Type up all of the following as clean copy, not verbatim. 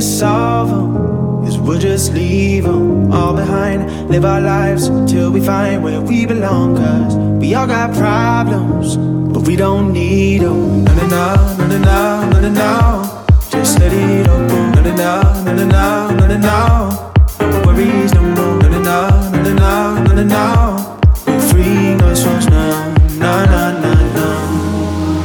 to solve them is we'll just leave them all behind. Live our lives till we find where we belong, cause we all got problems, but we don't need them. No, no, no, no, no, no, no, no. Just let it all go. No, no, no, no, no, no, no, no. No worries no more. No, no, no, no, no, no, no, no. We're free, no songs, no, no, no, no. You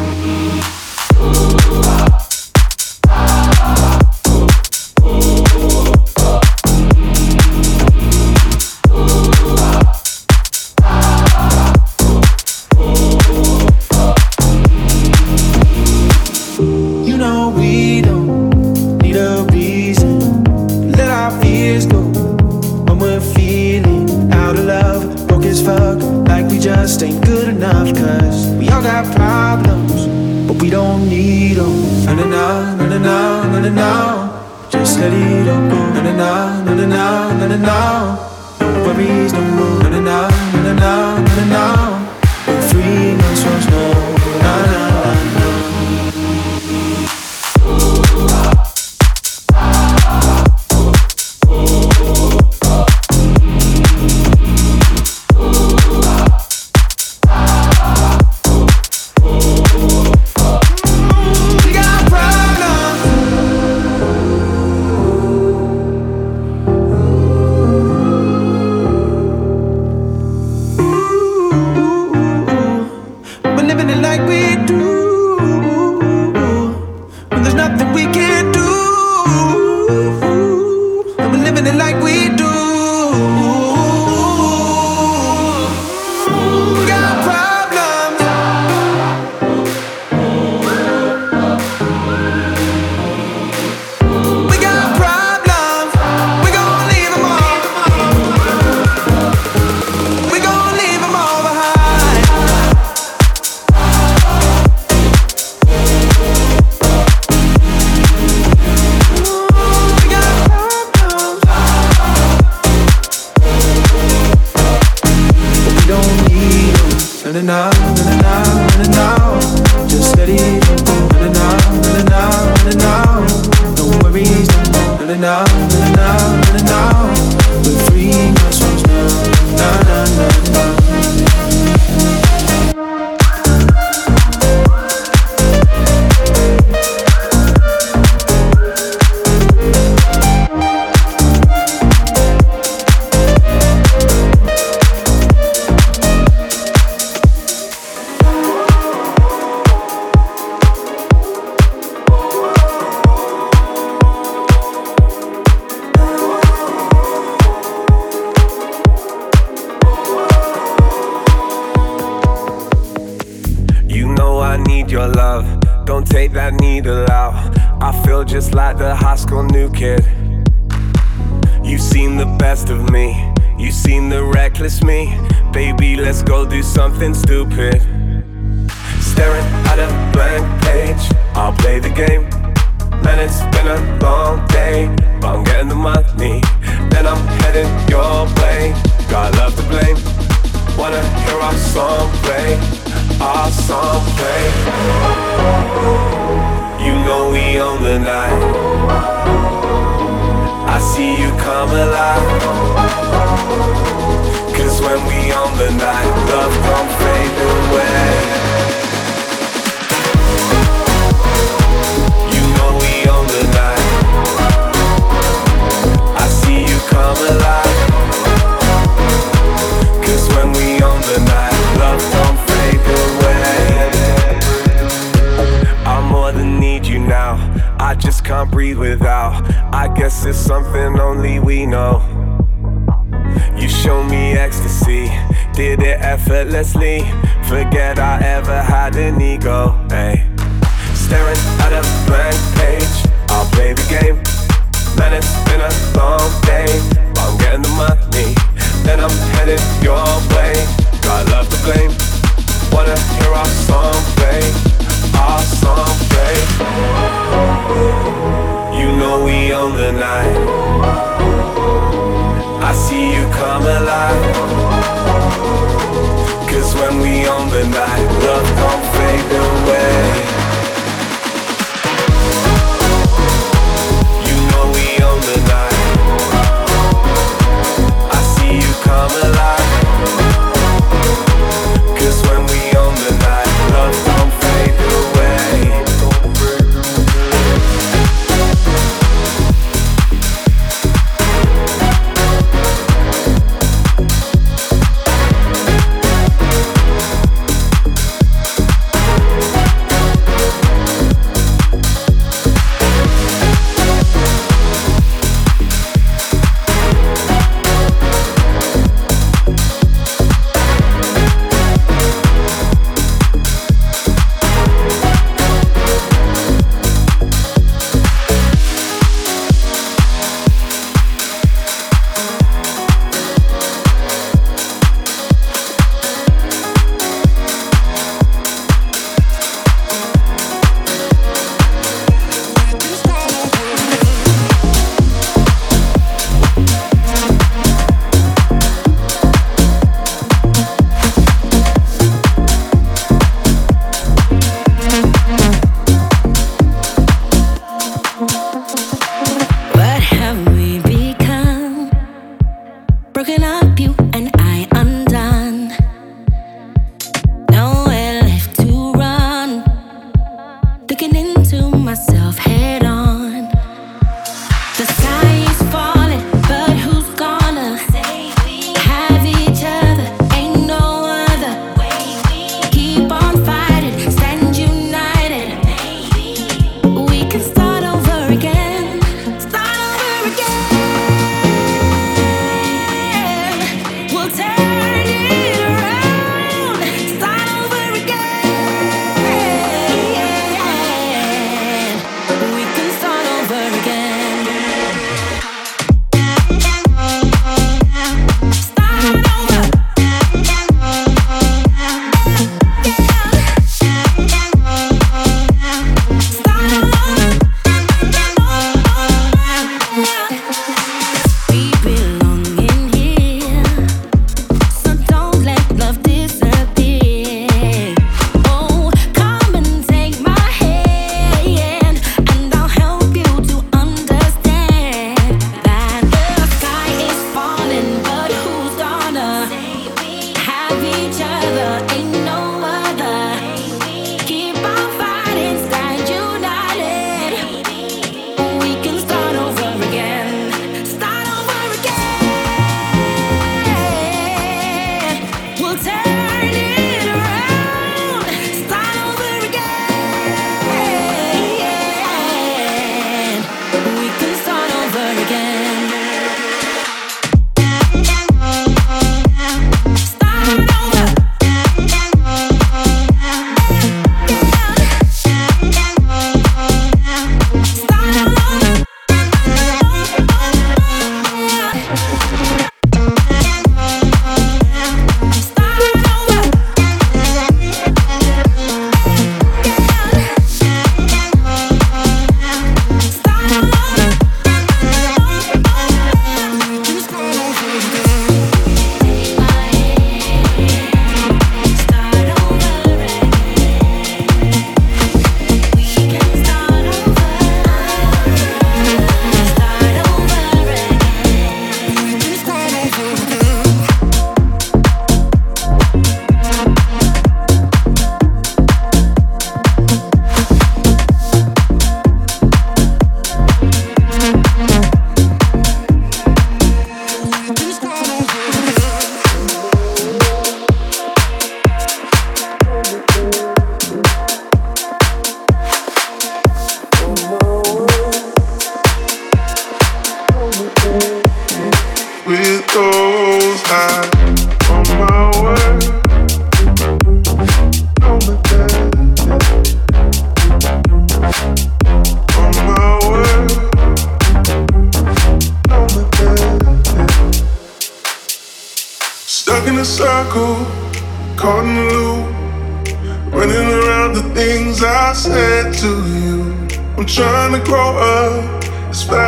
know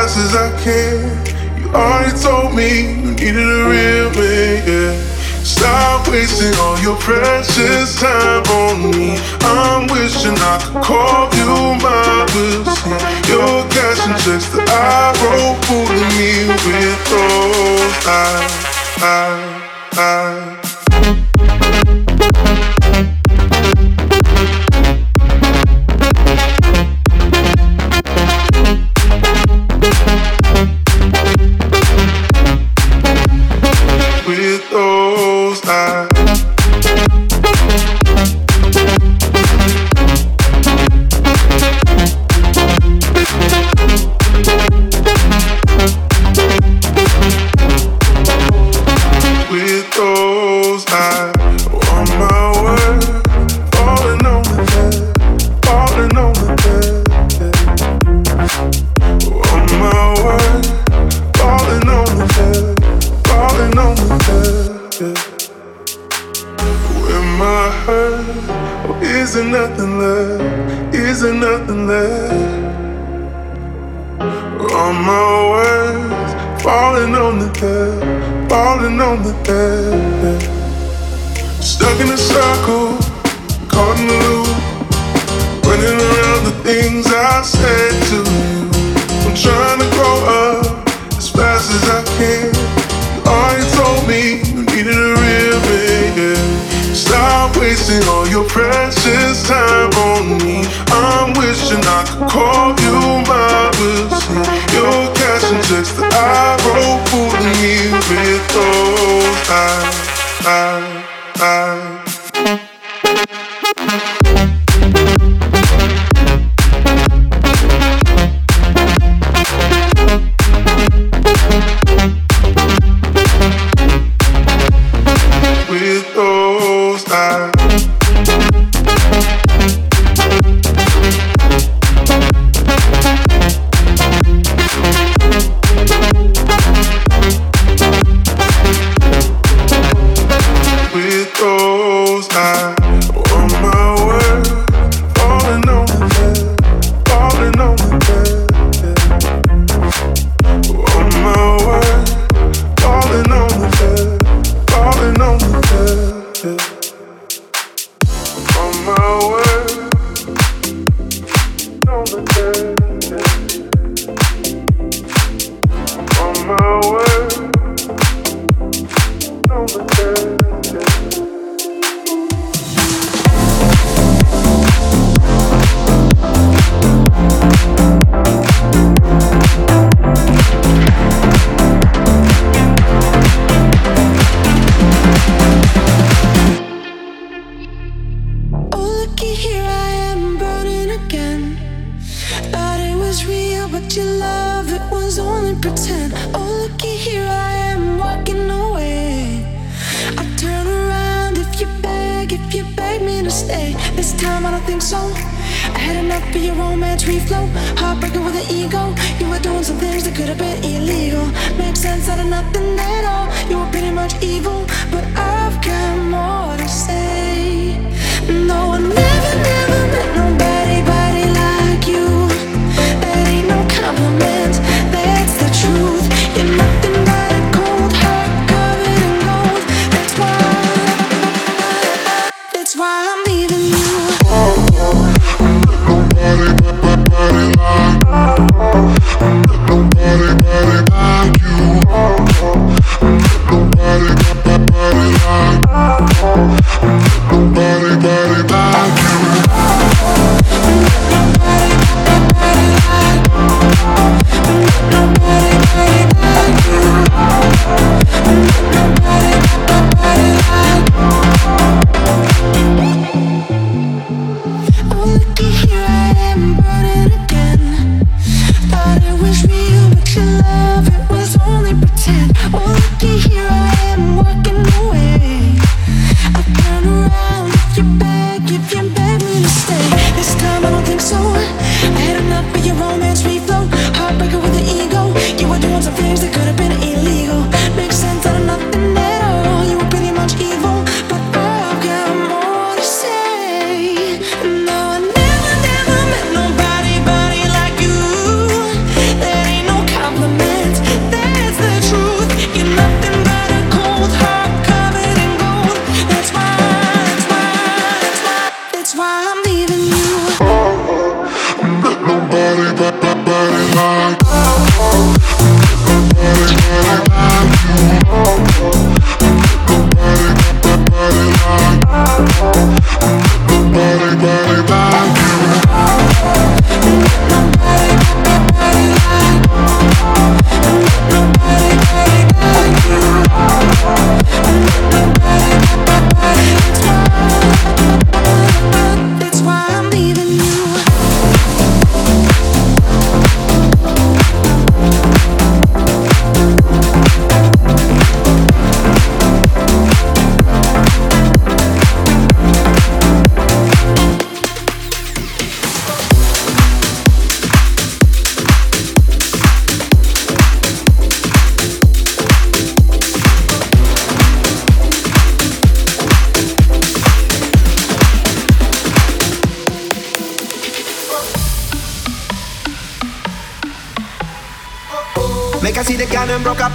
As I can, all you told me your presence time on me. I'm wishing I could call you mine, but see, you're catching texts that I wrote, fooling me with those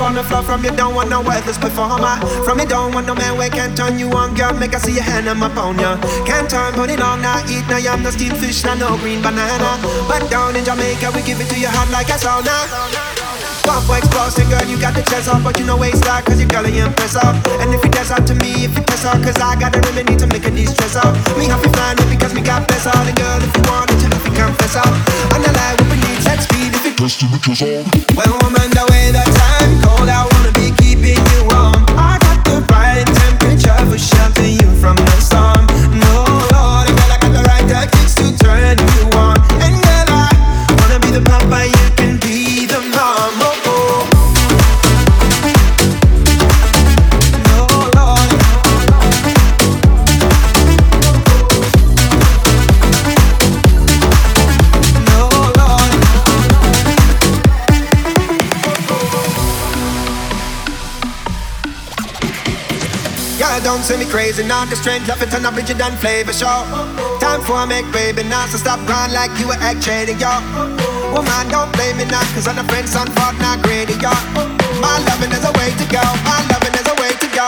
on the floor from you don't want no worthless performer. From you don't want no man where can't turn you on, girl. Make I see your hand on my bone, yeah. Can't turn, put it on, now eat, now yum, no steamed fish, now no green banana. But down in Jamaica, we give it to your heart like a sauna. Pump for explosive, girl, you got the chest up, but you know waist out, cause your girl, you impress up. And if you test out to me, if you test out, cause I got a remedy to make a distress up. Me have just to make us all. When I'm under weather, time cold, I wanna be keeping you warm. I got the right temperature for sheltering you from the storm. No, Lord, girl, I got the right tactics to turn you on. And girl, I wanna be the papa, you can be the mom. Don't send me crazy, not the strength, love it, turn up rigid and flavor, show. Time for a make, baby, now, so stop grind like you were act trading, y'all. Woman, don't blame me now, cause I'm a friend, son, fuck, not greedy, y'all. My loving is a way to go, my loving is a way to go.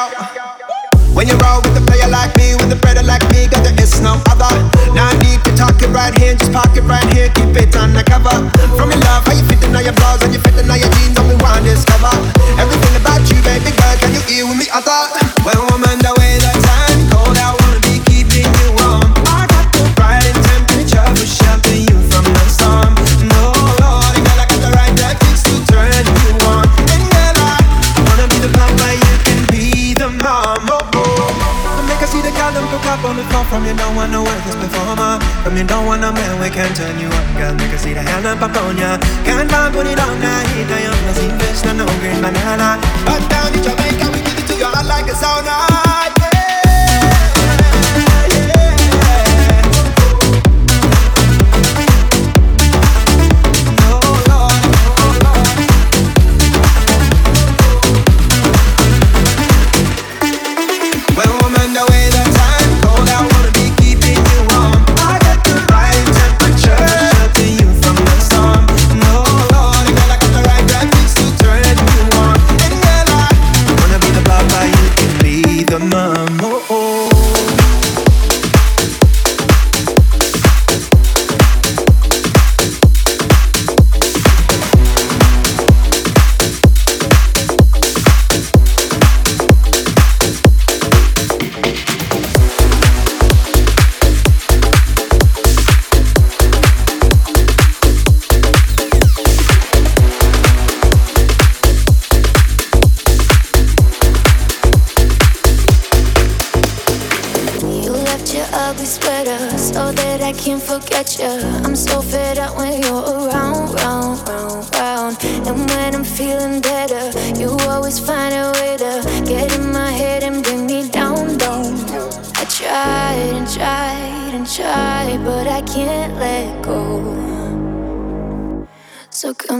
When you roll with a player like me, with a brother like me, cause there is no other. Now I need to talk it right here, just park it right here, keep it on the cover. From your love, how you fitting all your blouse, how you fitting all your jeans, only one discover. Everything about you, baby girl, can you hear with me, I thought. When a woman the way the time cold, I wanna be keeping you warm. I got the right temperature for shelter you from the storm. No, Lord, girl, I got the right tactics to turn you on. And girl, I wanna be the papa, you can be the mom. Make her see the column cook up on the phone. From you don't wanna work this performer. From you don't wanna man, we can turn you on. Girl, make her see the hand up on ya. Can't lie, put it on, I hate I am not seen fish, no green banana. But down in Jamaica, we give it to you all like a sauna.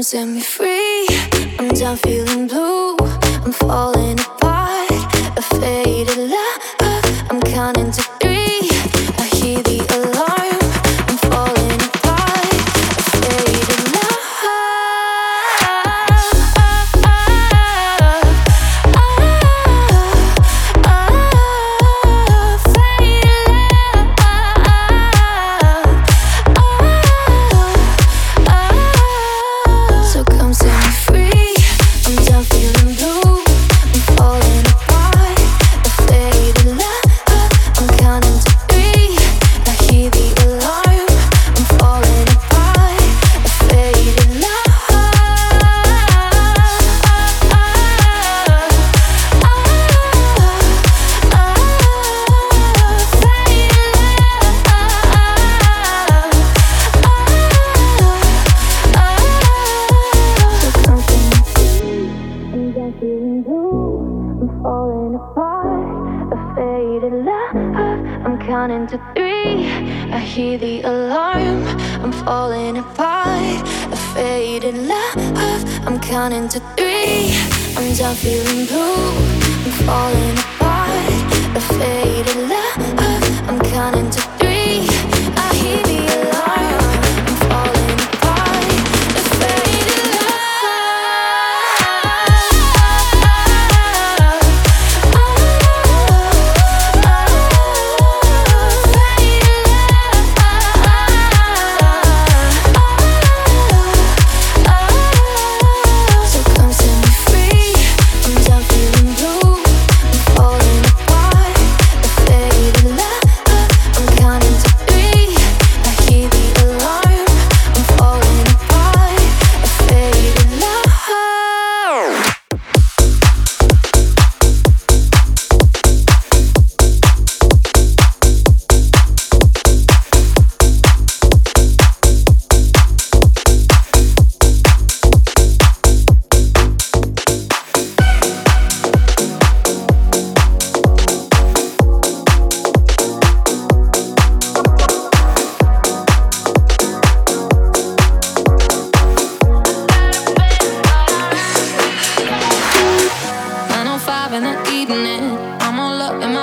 Set me free, I'm done feeling blue, I'm falling apart, a faded love, I'm counting to three, I hear the alarm, I'm falling apart, a faded I'm done feeling blue.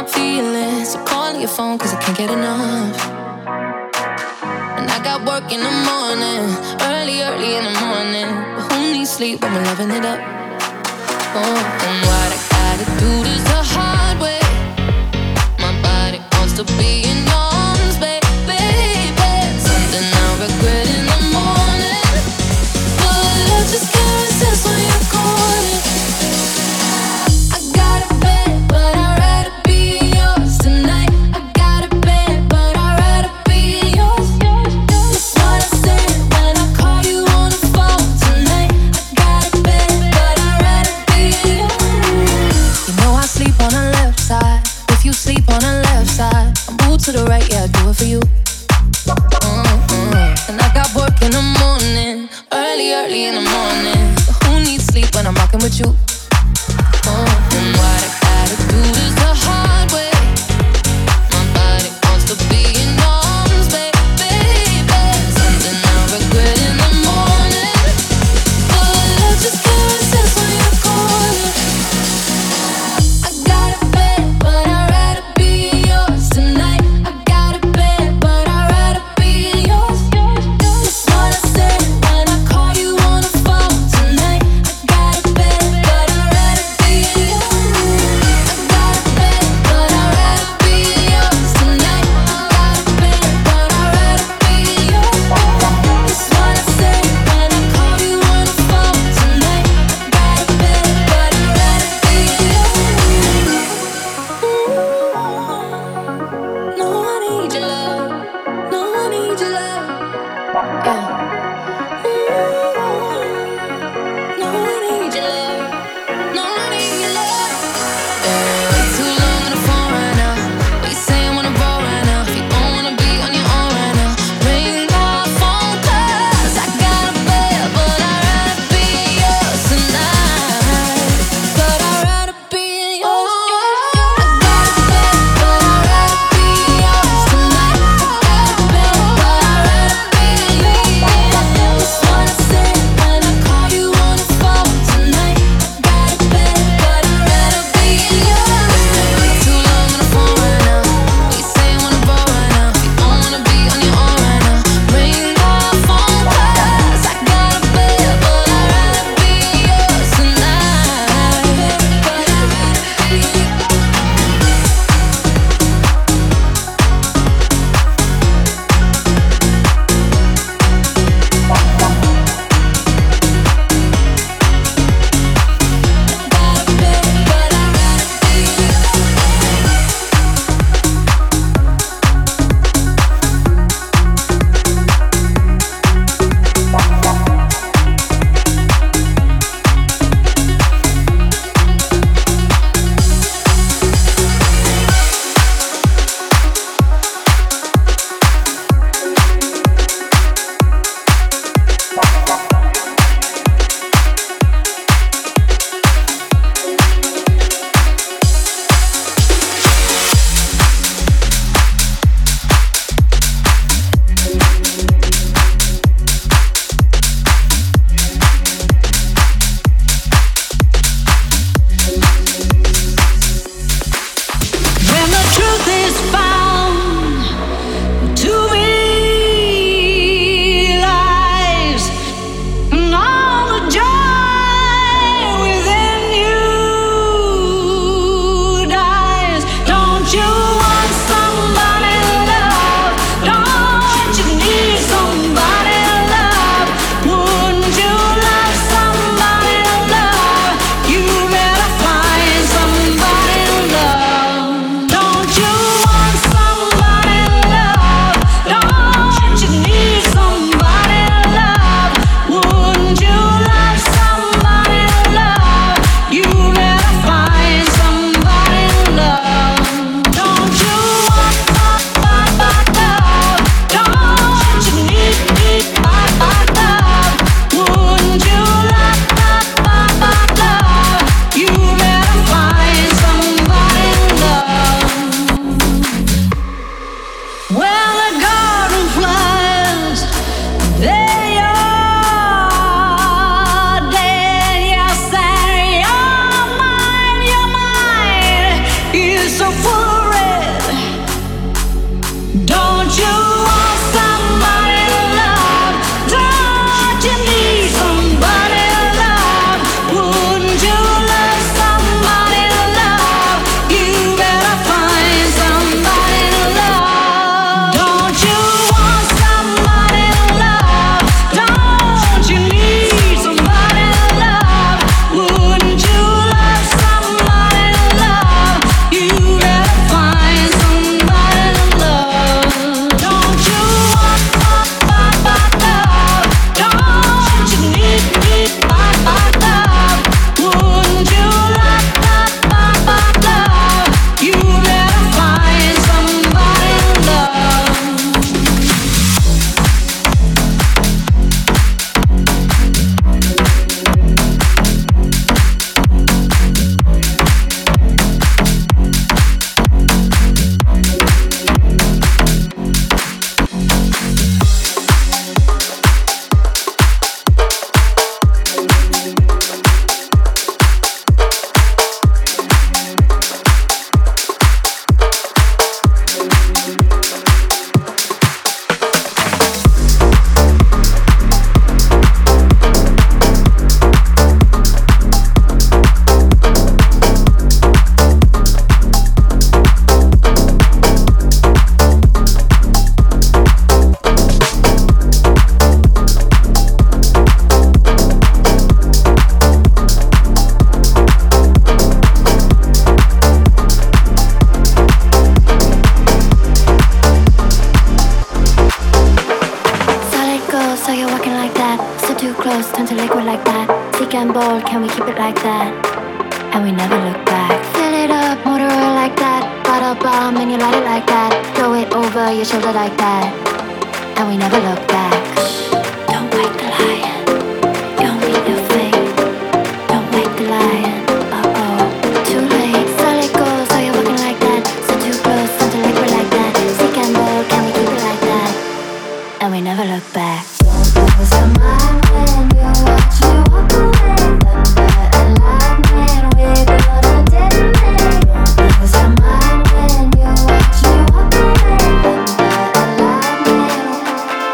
I'm feeling. So call your phone cause I can't get enough. And I got work in the morning, early in the morning. But who needs sleep when we're loving it up? Oh, and what I gotta do this the hard way. My body wants to be in your arms, baby. Something I'll regret in the morning. But I just can't resist when you're calling. To the right, yeah, I do it for you. And I got work in the morning, early in the morning. But who needs sleep when I'm rocking with you? And what I gotta do is the hard way. My body wants to be in your arms, baby. Something I regret in the morning, but I just can't resist when you're calling. I got a bed, but I'd rather be in yours tonight. You better find somebody to love. Don't you want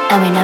I mean,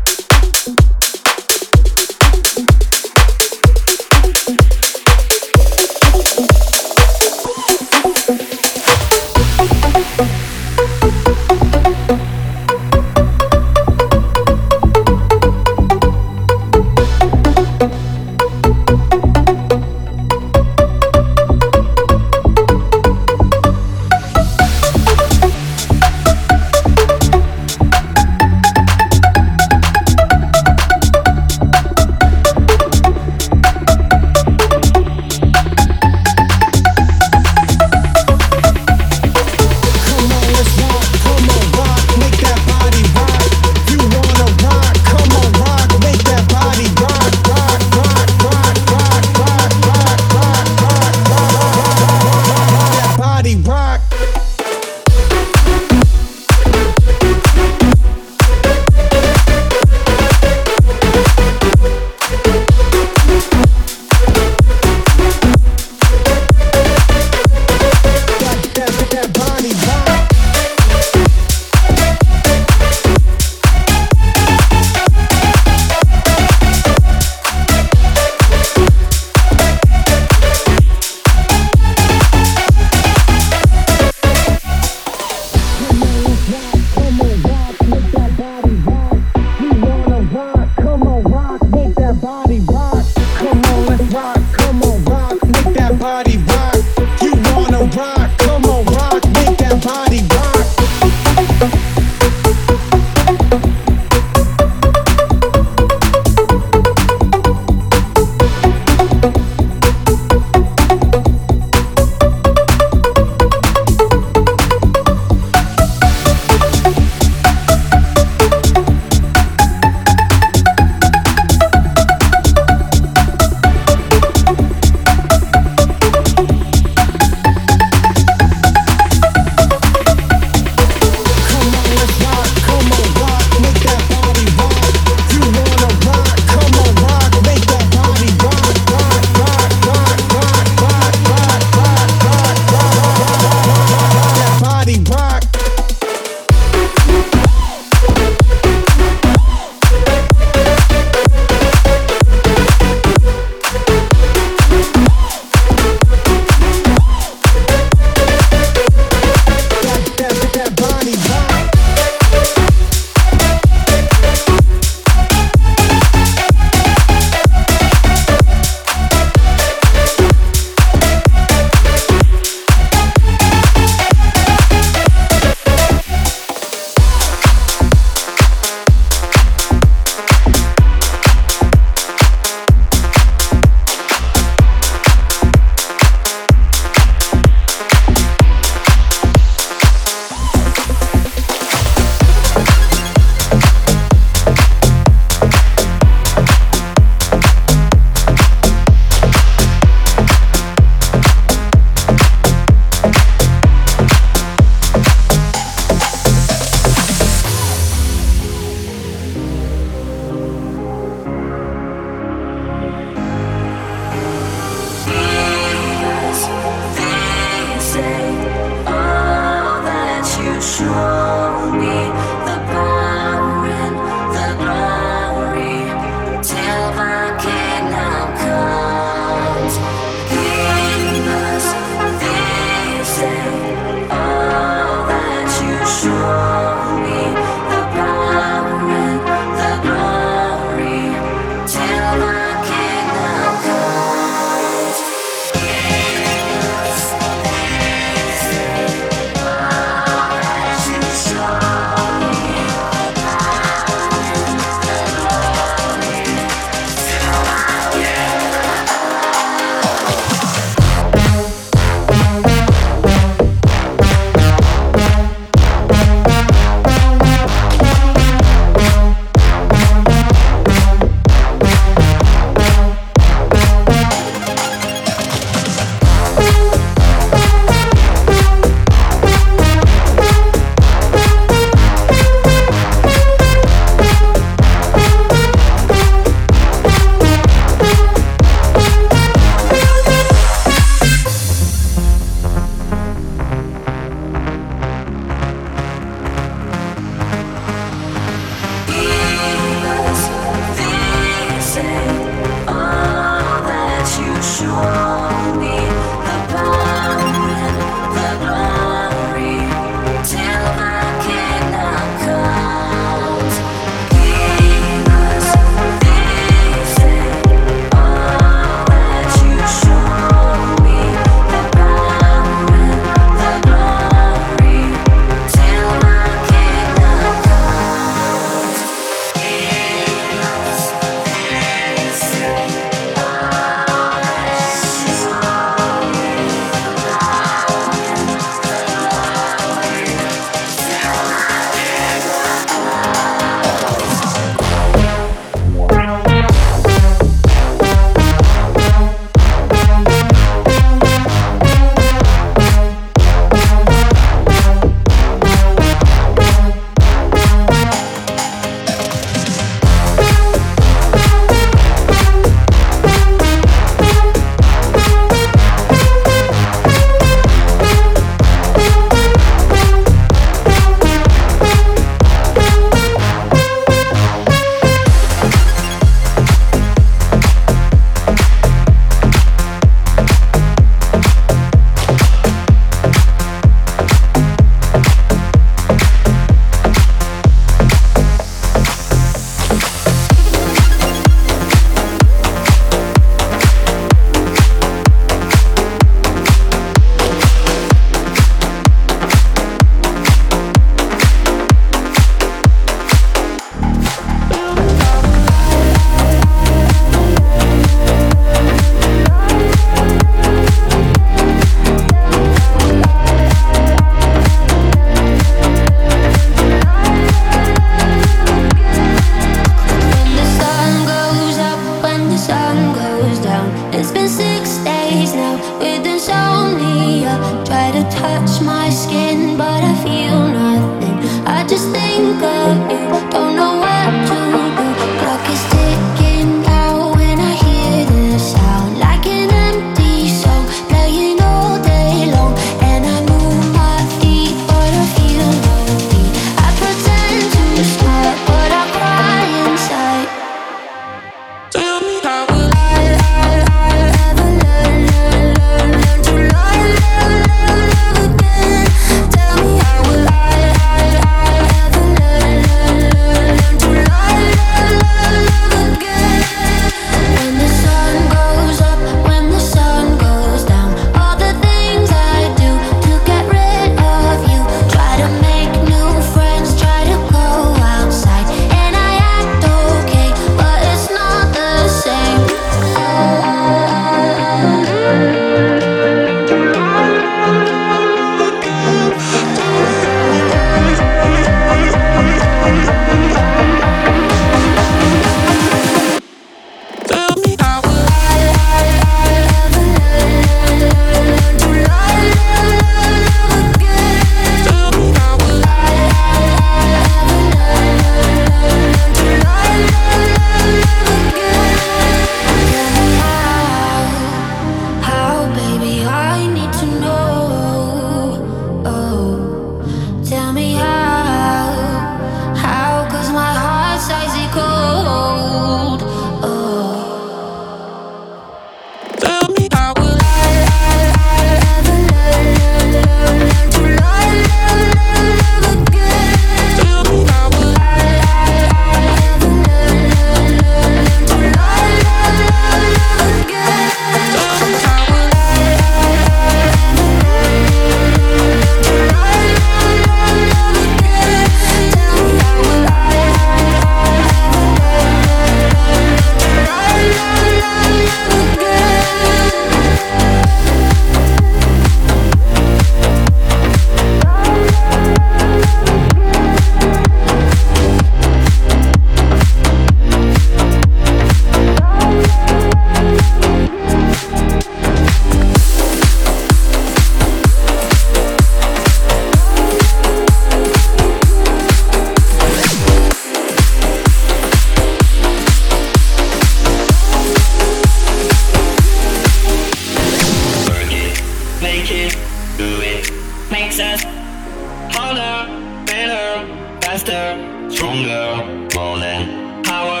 Louder, better, faster, stronger, more than power.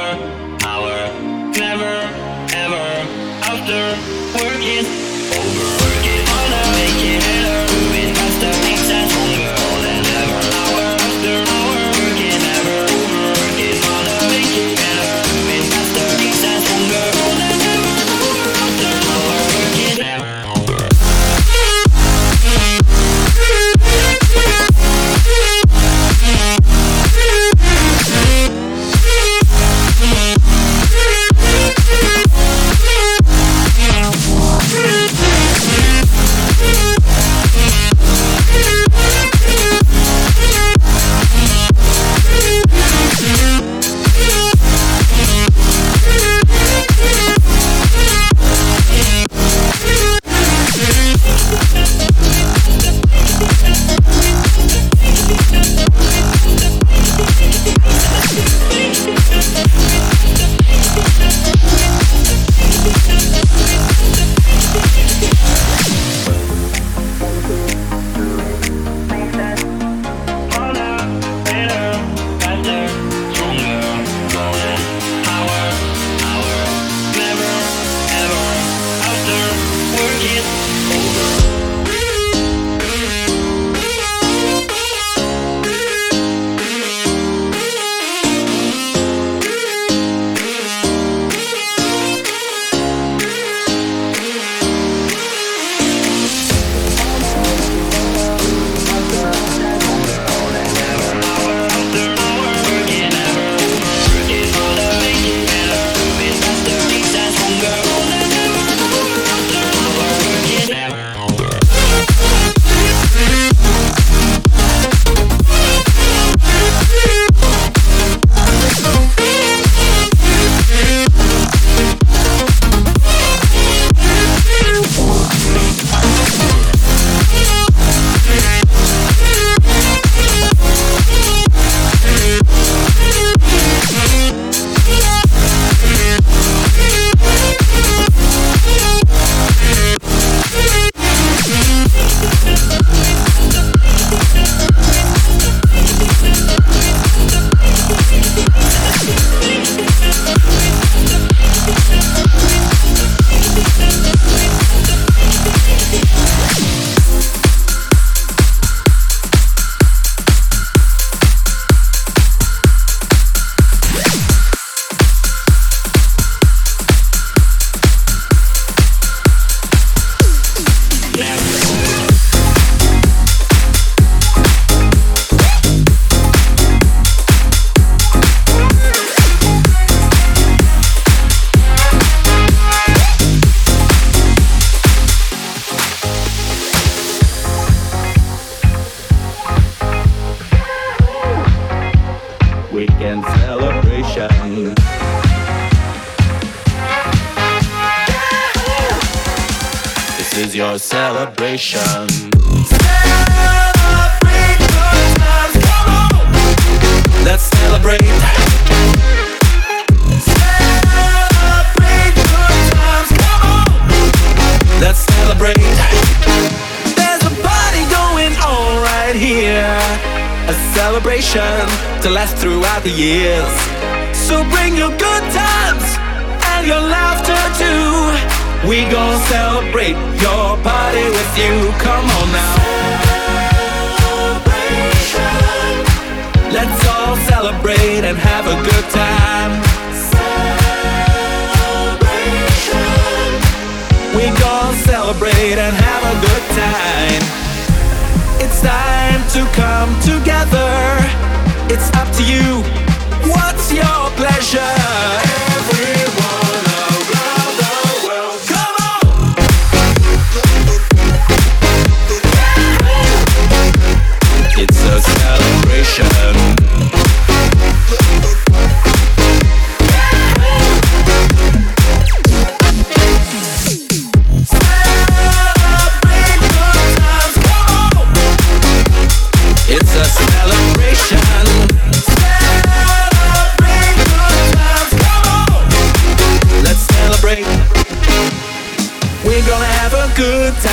Never, ever, after work is over. Work it harder, make it better, move it faster, makes us stronger, more than ever. Hour after hour, work it never over. Work it harder, make it better, move it faster, makes us stronger, more than ever. Hour after hour, work it never over.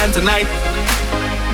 Tonight,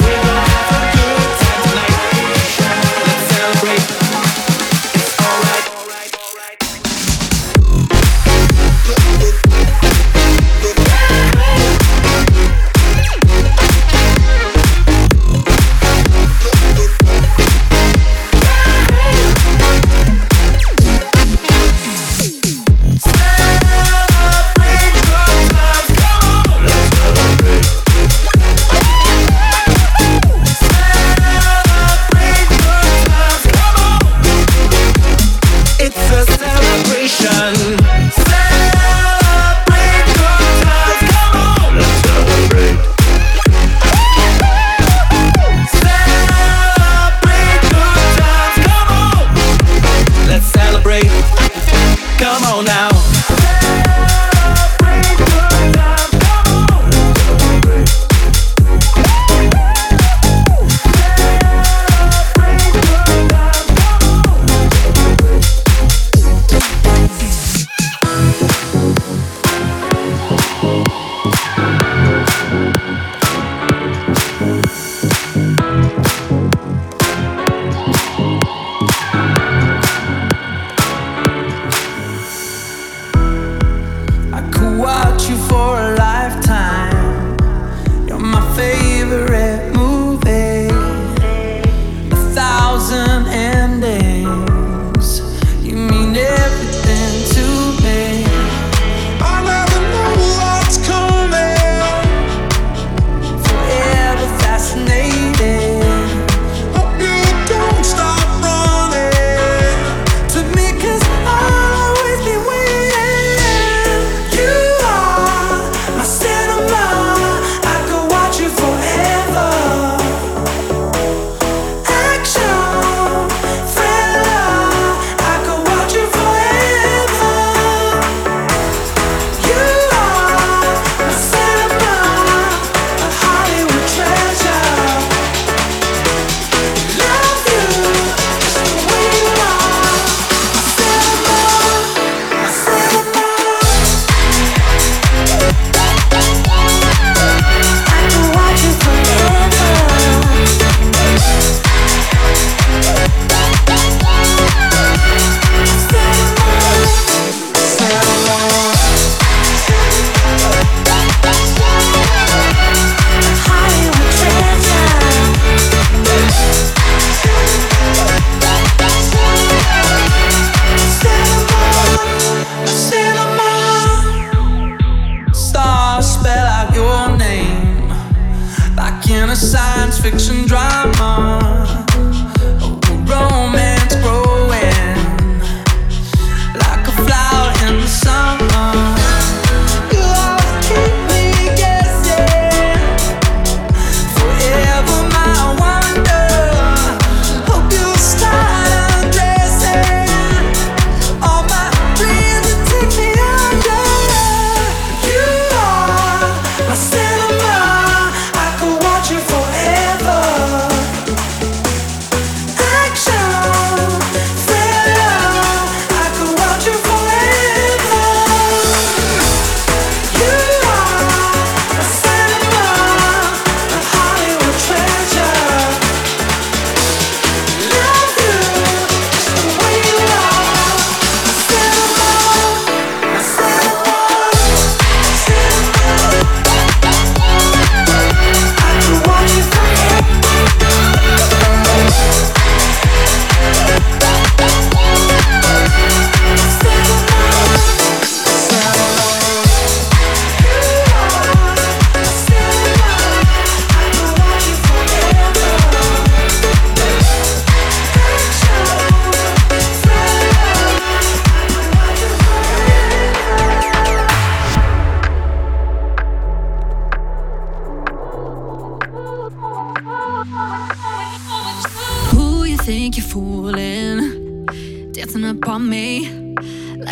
We're gonna have a good time tonight. Let's celebrate, it's alright.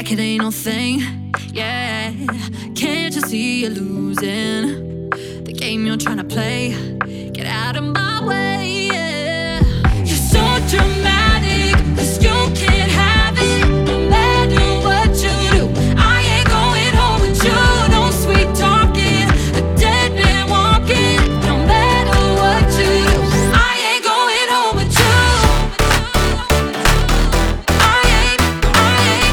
It ain't no thing, yeah. Can't you see you're losing? game you're trying to play. Get out of my way, yeah. You're so dramatic, 'cause you can't have it. No matter what you do, I ain't going home with you. No sweet talking, a dead man walking. No matter what you do, I ain't going home with you. I ain't going home with you.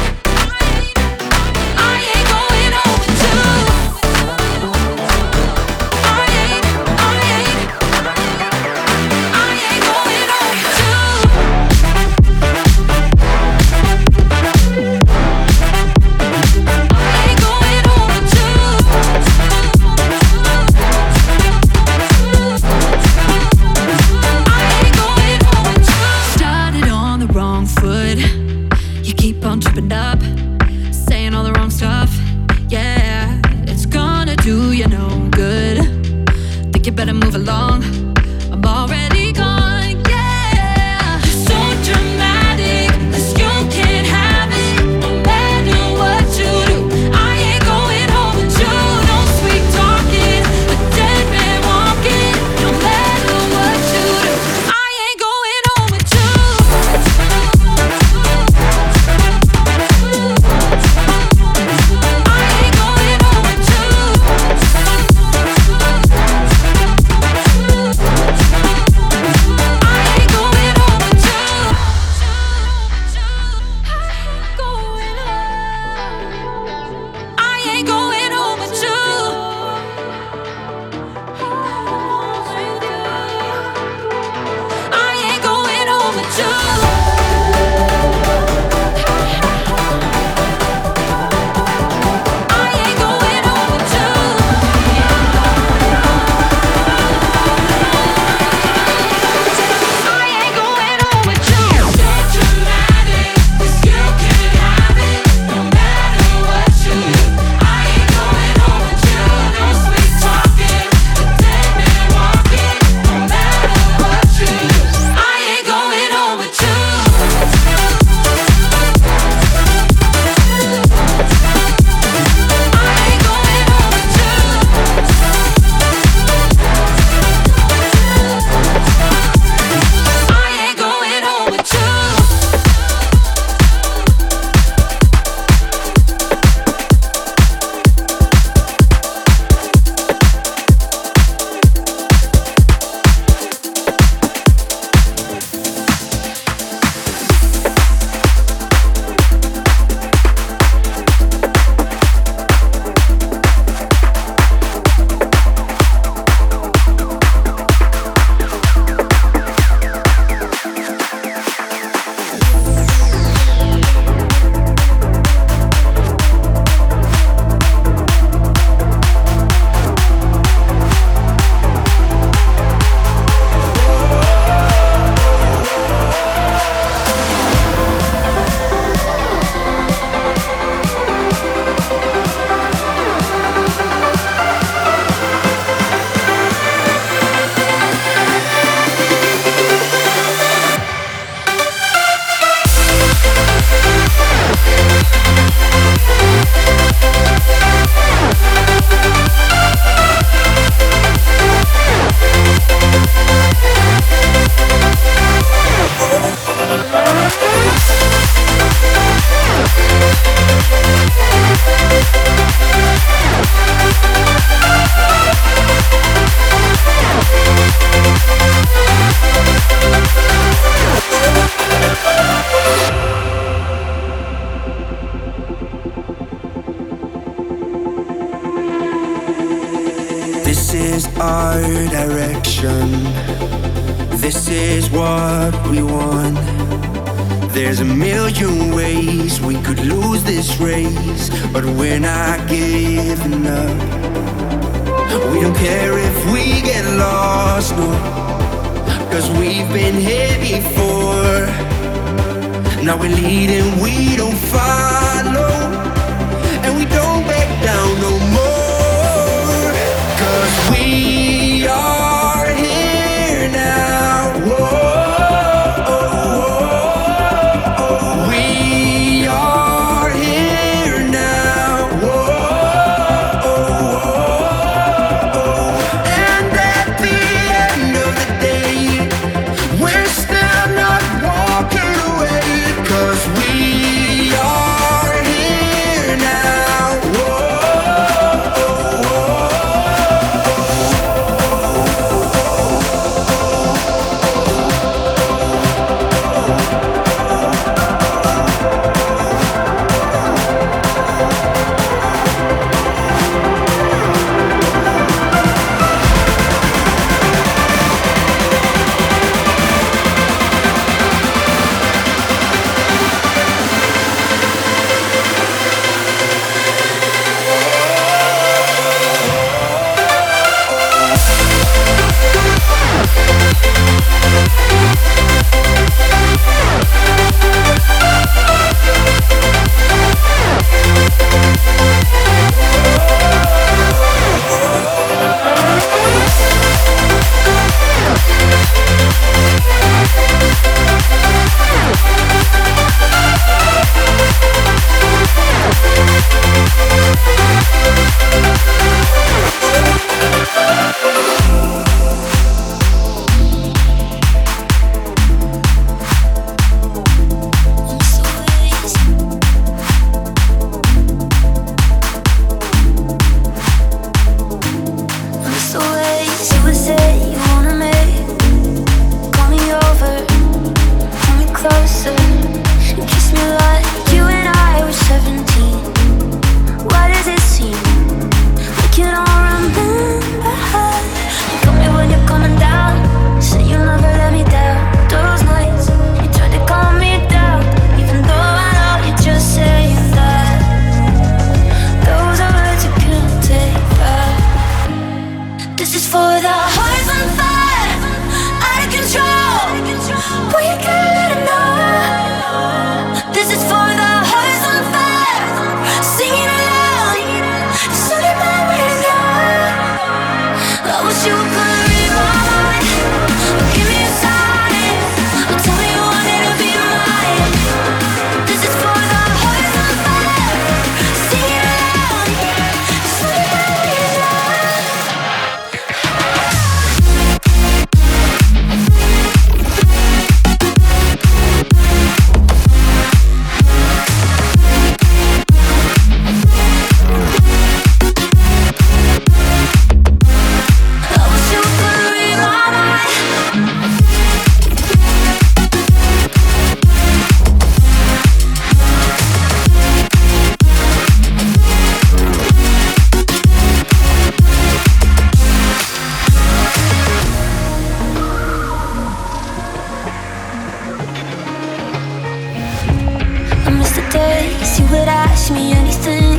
could ask me anything.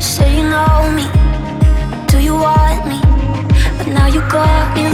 Say you know me, do you want me? But now you got me